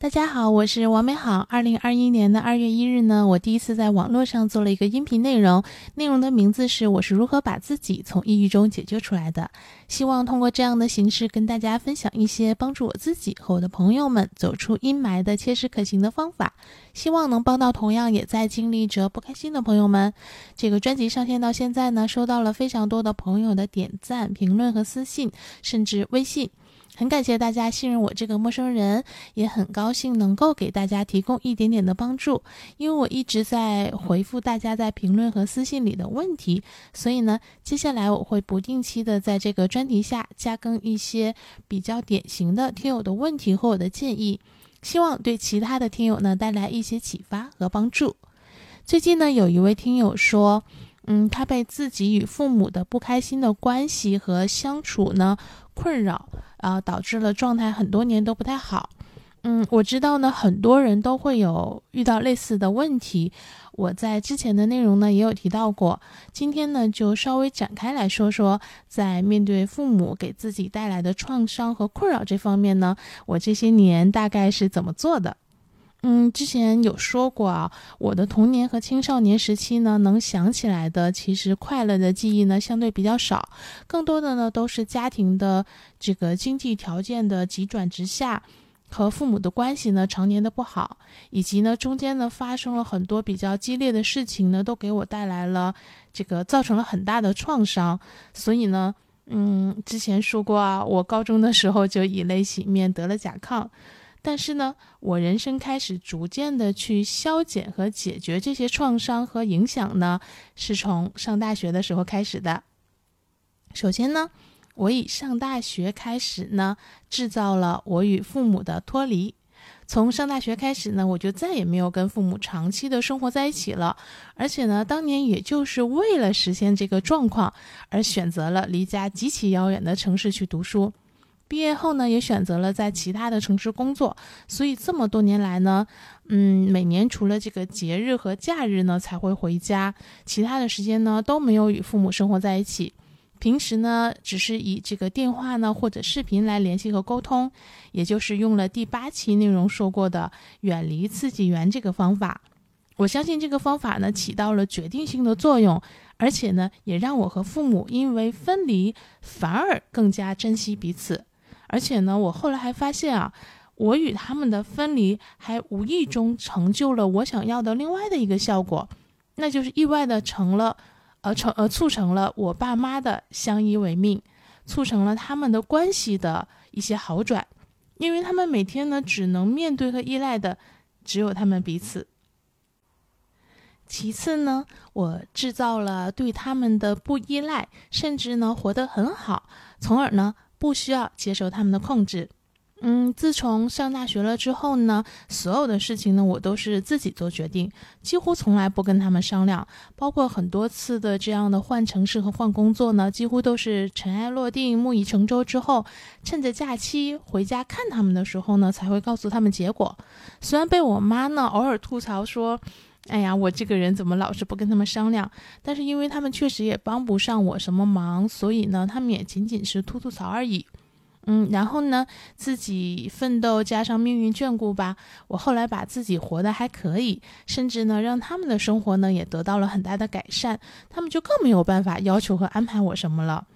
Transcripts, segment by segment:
大家好，我是王美好。2021年的2月1日呢，我第一次在网络上做了一个音频内容，的名字是我是如何把自己从抑郁中解救出来的。希望通过这样的形式跟大家分享一些帮助我自己和我的朋友们走出阴霾的切实可行的方法，希望能帮到同样也在经历着不开心的朋友们。这个专辑上线到现在呢，收到了非常多的朋友的点赞、评论和私信，甚至微信。很感谢大家信任我这个陌生人，也很高兴能够给大家提供一点点的帮助。因为我一直在回复大家在评论和私信里的问题，所以呢，接下来我会不定期的在这个专题下加更一些比较典型的听友的问题和我的建议，希望对其他的听友呢带来一些启发和帮助。最近呢，有一位听友说他被自己与父母的不开心的关系和相处呢困扰，导致了状态很多年都不太好。我知道呢，很多人都会有遇到类似的问题，我在之前的内容呢也有提到过。今天呢，就稍微展开来说说，在面对父母给自己带来的创伤和困扰这方面呢，我这些年大概是怎么做的。之前有说过啊，我的童年和青少年时期呢，能想起来的其实快乐的记忆呢相对比较少，更多的呢都是家庭的这个经济条件的急转直下，和父母的关系呢常年的不好，以及呢中间呢发生了很多比较激烈的事情呢，都给我带来了这个造成了很大的创伤。所以呢之前说过啊，我高中的时候就以泪洗面得了甲亢，但是呢，我人生开始逐渐的去消减和解决这些创伤和影响呢，是从上大学的时候开始的。首先呢，我以上大学开始呢，制造了我与父母的脱离。从上大学开始呢，我就再也没有跟父母长期的生活在一起了，而且呢，当年也就是为了实现这个状况，而选择了离家极其遥远的城市去读书。毕业后呢，也选择了在其他的城市工作，所以这么多年来呢，每年除了这个节日和假日呢才会回家，其他的时间呢都没有与父母生活在一起。平时呢，只是以这个电话呢或者视频来联系和沟通，也就是用了第8期内容说过的远离刺激源这个方法。我相信这个方法呢起到了决定性的作用，而且呢，也让我和父母因为分离反而更加珍惜彼此。而且呢，我后来还发现啊，我与他们的分离还无意中成就了我想要的另外的一个效果，那就是意外的促成了我爸妈的相依为命，促成了他们的关系的一些好转，因为他们每天呢只能面对和依赖的只有他们彼此。其次呢，我制造了对他们的不依赖，甚至呢活得很好，从而呢不需要接受他们的控制。自从上大学了之后呢，所有的事情呢我都是自己做决定，几乎从来不跟他们商量，包括很多次的这样的换城市和换工作呢，几乎都是尘埃落定、木已成舟之后，趁着假期回家看他们的时候呢才会告诉他们结果。虽然被我妈呢偶尔吐槽说，哎呀，我这个人怎么老是不跟他们商量，但是因为他们确实也帮不上我什么忙，所以呢他们也仅仅是吐吐槽而已。然后呢，自己奋斗加上命运眷顾吧，我后来把自己活得还可以，甚至呢让他们的生活呢也得到了很大的改善，他们就更没有办法要求和安排我什么了。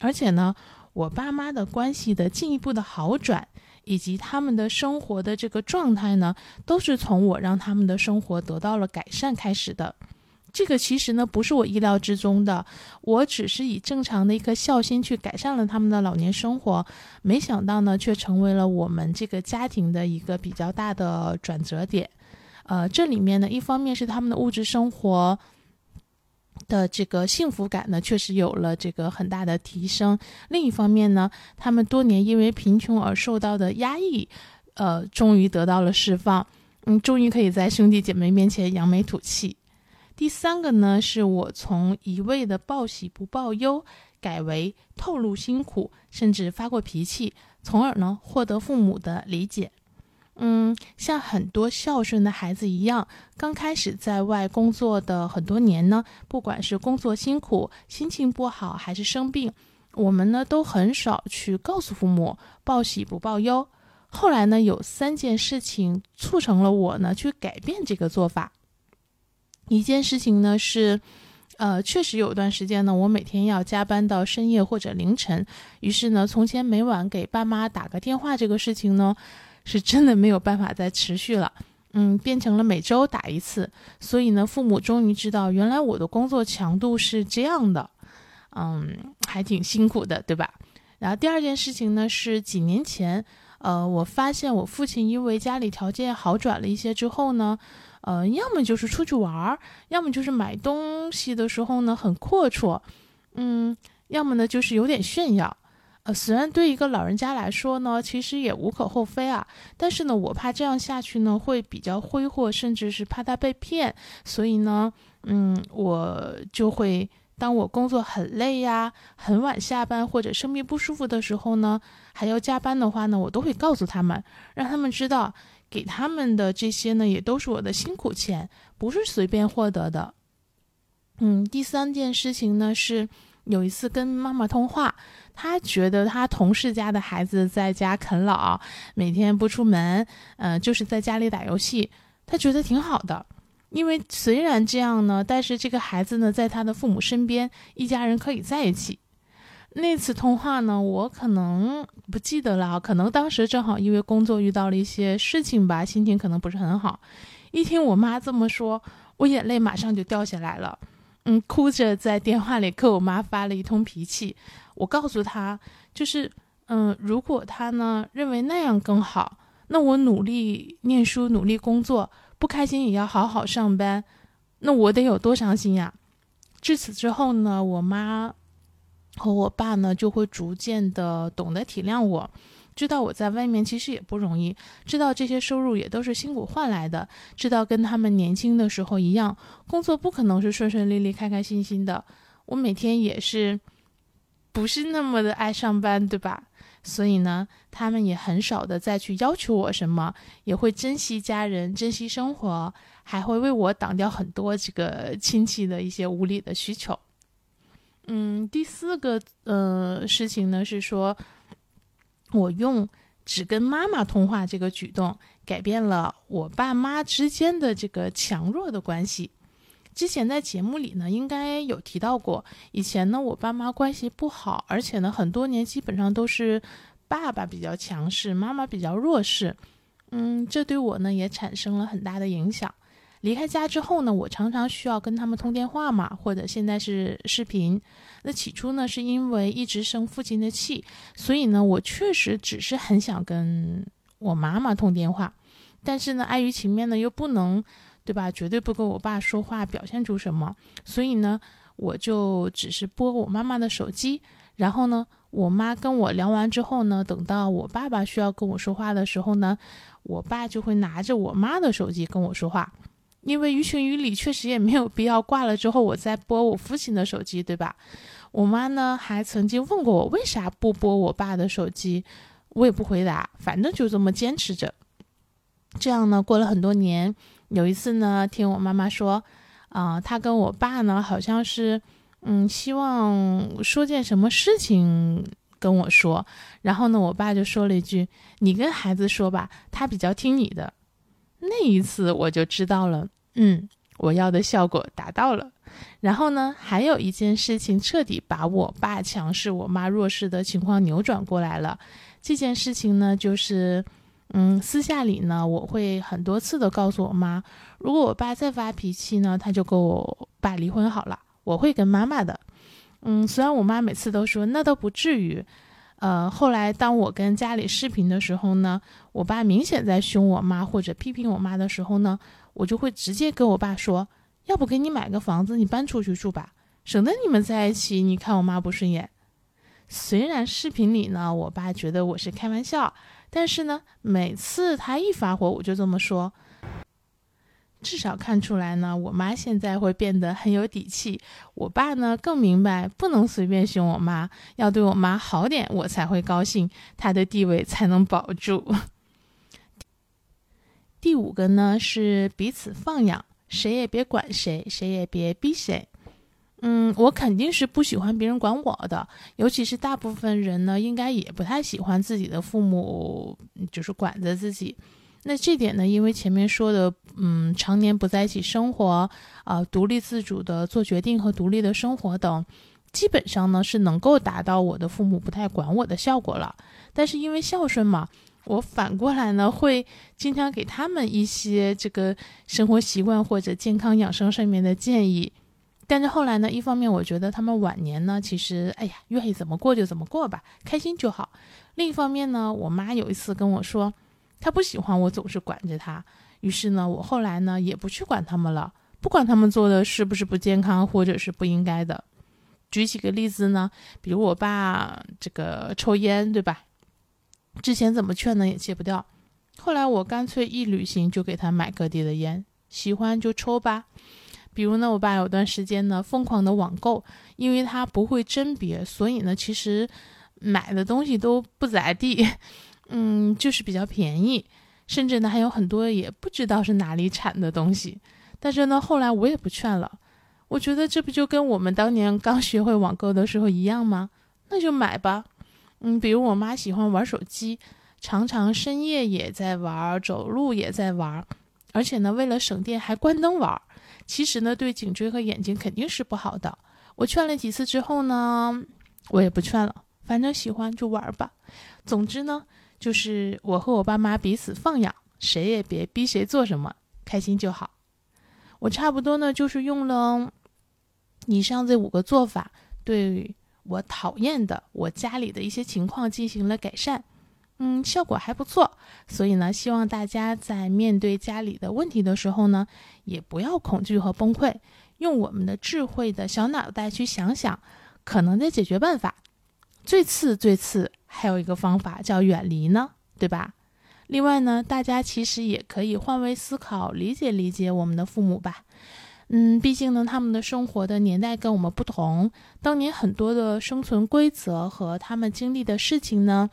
而且呢，我爸妈的关系的进一步的好转，以及他们的生活的这个状态呢，都是从我让他们的生活得到了改善开始的。这个其实呢不是我意料之中的，我只是以正常的一颗孝心去改善了他们的老年生活，没想到呢却成为了我们这个家庭的一个比较大的转折点。这里面呢，一方面是他们的物质生活的这个幸福感呢确实有了这个很大的提升，另一方面呢，他们多年因为贫穷而受到的压抑终于得到了释放，终于可以在兄弟姐妹面前扬眉吐气。第三个呢，是我从一味的报喜不报忧改为透露辛苦，甚至发过脾气，从而呢获得父母的理解。像很多孝顺的孩子一样，刚开始在外工作的很多年呢，不管是工作辛苦、心情不好还是生病，我们呢都很少去告诉父母，报喜不报忧。后来呢，有3件事情促成了我呢去改变这个做法。一件事情呢是确实有段时间呢，我每天要加班到深夜或者凌晨，于是呢，从前每晚给爸妈打个电话这个事情呢，是真的没有办法再持续了，变成了每周打一次。所以呢，父母终于知道原来我的工作强度是这样的，还挺辛苦的，对吧？然后第二件事情呢，是几年前，我发现我父亲因为家里条件好转了一些之后呢，要么就是出去玩，要么就是买东西的时候呢很阔绰，要么呢就是有点炫耀。虽然对一个老人家来说呢，其实也无可厚非啊，但是呢，我怕这样下去呢会比较挥霍，甚至是怕他被骗，所以呢，我就会当我工作很累呀，很晚下班或者生病不舒服的时候呢，还要加班的话呢，我都会告诉他们，让他们知道。给他们的这些呢，也都是我的辛苦钱，不是随便获得的。第三件事情呢，是有一次跟妈妈通话，她觉得她同事家的孩子在家啃老，每天不出门，就是在家里打游戏，她觉得挺好的。因为虽然这样呢，但是这个孩子呢，在他的父母身边，一家人可以在一起。那次通话呢，我可能不记得了，可能当时正好因为工作遇到了一些事情吧，心情可能不是很好。一听我妈这么说，我眼泪马上就掉下来了，哭着在电话里给我妈发了一通脾气。我告诉她，就是如果她呢认为那样更好，那我努力念书，努力工作，不开心也要好好上班，那我得有多伤心呀。至此之后呢，我妈和我爸呢就会逐渐的懂得体谅我，知道我在外面其实也不容易，知道这些收入也都是辛苦换来的，知道跟他们年轻的时候一样，工作不可能是顺顺利利开开心心的，我每天也是不是那么的爱上班，对吧？所以呢，他们也很少的再去要求我什么，也会珍惜家人，珍惜生活，还会为我挡掉很多这个亲戚的一些无理的需求。第四个事情呢，是说我用只跟妈妈通话这个举动改变了我爸妈之间的这个强弱的关系。之前在节目里呢应该有提到过，以前呢我爸妈关系不好，而且呢很多年基本上都是爸爸比较强势，妈妈比较弱势，这对我呢也产生了很大的影响。离开家之后呢，我常常需要跟他们通电话嘛，或者现在是视频。那起初呢，是因为一直生父亲的气，所以呢，我确实只是很想跟我妈妈通电话，但是呢，碍于情面呢，又不能，对吧？绝对不跟我爸说话，表现出什么，所以呢，我就只是拨我妈妈的手机，然后呢，我妈跟我聊完之后呢，等到我爸爸需要跟我说话的时候呢，我爸就会拿着我妈的手机跟我说话。因为于情于理确实也没有必要挂了之后我再拨我父亲的手机，对吧？我妈呢还曾经问过我为啥不拨我爸的手机，我也不回答，反正就这么坚持着。这样呢过了很多年，有一次呢听我妈妈说她跟我爸呢好像是希望说件什么事情跟我说，然后呢我爸就说了一句，你跟孩子说吧，他比较听你的。那一次我就知道了，我要的效果达到了。然后呢，还有一件事情彻底把我爸强势、我妈弱势的情况扭转过来了。这件事情呢，就是，私下里呢，我会很多次的告诉我妈，如果我爸再发脾气呢，他就跟我爸离婚好了，我会跟妈妈的。虽然我妈每次都说那都不至于。后来当我跟家里视频的时候呢，我爸明显在凶我妈或者批评我妈的时候呢，我就会直接跟我爸说，要不给你买个房子，你搬出去住吧，省得你们在一起你看我妈不顺眼。虽然视频里呢我爸觉得我是开玩笑，但是呢每次他一发火我就这么说，至少看出来呢我妈现在会变得很有底气，我爸呢更明白不能随便凶我妈，要对我妈好点我才会高兴，她的地位才能保住。第五个呢是彼此放养，谁也别管谁，谁也别逼谁。我肯定是不喜欢别人管我的，尤其是大部分人呢，应该也不太喜欢自己的父母就是管着自己。那这点呢，因为前面说的，常年不在一起生活啊、独立自主的做决定和独立的生活等，基本上呢是能够达到我的父母不太管我的效果了。但是因为孝顺嘛，我反过来呢会经常给他们一些这个生活习惯或者健康养生上面的建议。但是后来呢，一方面我觉得他们晚年呢，其实愿意怎么过就怎么过吧，开心就好。另一方面呢，我妈有一次跟我说，她不喜欢我总是管着她，于是呢，我后来呢也不去管他们了，不管他们做的是不是不健康或者是不应该的。举几个例子呢，比如我爸这个抽烟，对吧？之前怎么劝呢也戒不掉，后来我干脆一旅行就给他买各地的烟，喜欢就抽吧。比如呢，我爸有段时间呢疯狂的网购，因为他不会甄别，所以呢其实买的东西都不咋地，就是比较便宜，甚至呢还有很多也不知道是哪里产的东西。但是呢后来我也不劝了，我觉得这不就跟我们当年刚学会网购的时候一样吗？那就买吧。比如我妈喜欢玩手机，常常深夜也在玩，走路也在玩，而且呢为了省电还关灯玩，其实呢对颈椎和眼睛肯定是不好的。我劝了几次之后呢，我也不劝了，反正喜欢就玩吧。总之呢，就是我和我爸妈彼此放养，谁也别逼谁做什么，开心就好。我差不多呢就是用了以上这5个做法，对我讨厌的我家里的一些情况进行了改善，效果还不错。所以呢，希望大家在面对家里的问题的时候呢，也不要恐惧和崩溃，用我们的智慧的小脑袋去想想可能的解决办法。最次还有一个方法叫远离呢，对吧？另外呢，大家其实也可以换位思考，理解我们的父母吧。毕竟呢，他们的生活的年代跟我们不同，当年很多的生存规则和他们经历的事情呢，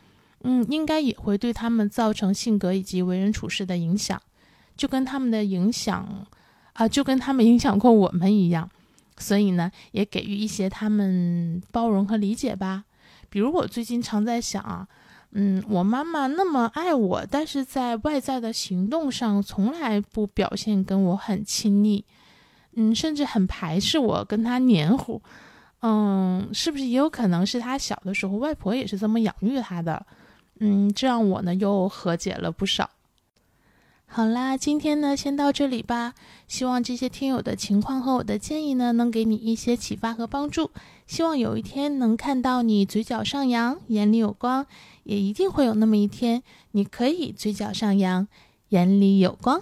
应该也会对他们造成性格以及为人处事的影响，就跟他们影响过我们一样。所以呢，也给予一些他们包容和理解吧。比如我最近常在想我妈妈那么爱我，但是在外在的行动上从来不表现跟我很亲密，甚至很排斥我，跟她黏糊。是不是也有可能是她小的时候外婆也是这么养育她的？这让我呢又和解了不少。好啦，今天呢先到这里吧，希望这些听友的情况和我的建议呢能给你一些启发和帮助，希望有一天能看到你嘴角上扬，眼里有光，也一定会有那么一天，你可以嘴角上扬，眼里有光。